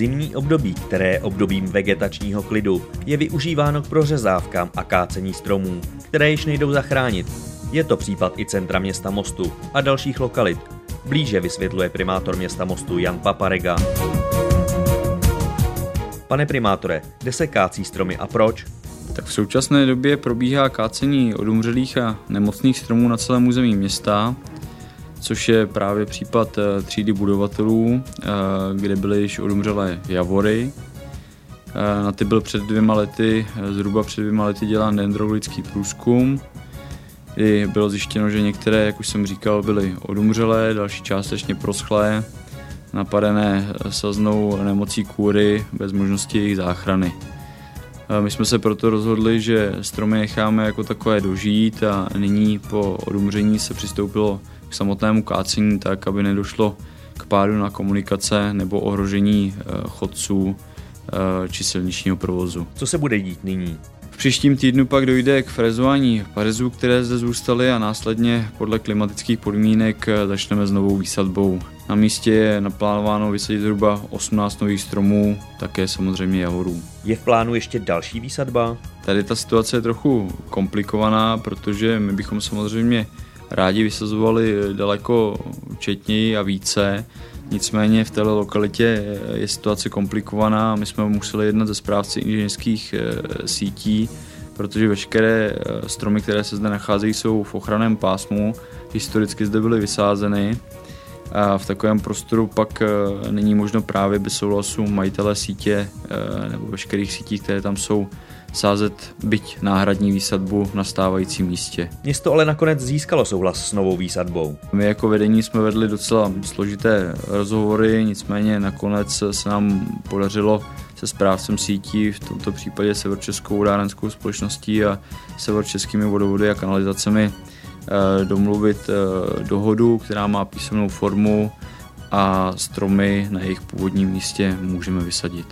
zimní období, které je obdobím vegetačního klidu, je využíváno k prořezávkám a kácení stromů, které již nejdou zachránit. Je to případ i centra města Mostu a dalších lokalit. Blíže vysvětluje primátor města Mostu Jan Paparega. Pane primátore, kde se kácí stromy a proč? Tak v současné době probíhá kácení odumřelých a nemocných stromů na celém území města, což je právě případ třídy budovatelů, kde byly již odumřelé javory. Na ty byl zhruba před dvěma lety dělán dendrologický průzkum, kdy bylo zjištěno, že některé, jak už jsem říkal, byly odumřelé, další částečně proschlé, napadené saznou nemocí kůry bez možnosti jejich záchrany. My jsme se proto rozhodli, že stromy necháme jako takové dožít a nyní po odumření se přistoupilo k samotnému kácení tak, aby nedošlo k pádu na komunikace nebo ohrožení chodců či silničního provozu. Co se bude dít nyní? V příštím týdnu pak dojde k frezování pařezů, které zde zůstaly, a následně podle klimatických podmínek začneme s novou výsadbou. Na místě je naplánováno vysadit zhruba 18 nových stromů, také samozřejmě javorů. Je v plánu ještě další výsadba? Tady ta situace je trochu komplikovaná, protože my bychom samozřejmě rádi vysazovali daleko četněji a více, nicméně v této lokalitě je situace komplikovaná. My jsme museli jednat se správci inženýrských sítí, protože veškeré stromy, které se zde nacházejí, jsou v ochranném pásmu, historicky zde byly vysázeny a v takovém prostoru pak není možno právě bez souhlasu majitele sítě nebo veškerých sítí, které tam jsou, sázet byť náhradní výsadbu na stávajícím místě. Město ale nakonec získalo souhlas s novou výsadbou. My jako vedení jsme vedli docela složité rozhovory, nicméně nakonec se nám podařilo se správcem sítí, v tomto případě Severočeskou vodárenskou společností a Severočeskými vodovody a kanalizacemi, domluvit dohodu, která má písemnou formu, a stromy na jejich původním místě můžeme vysadit.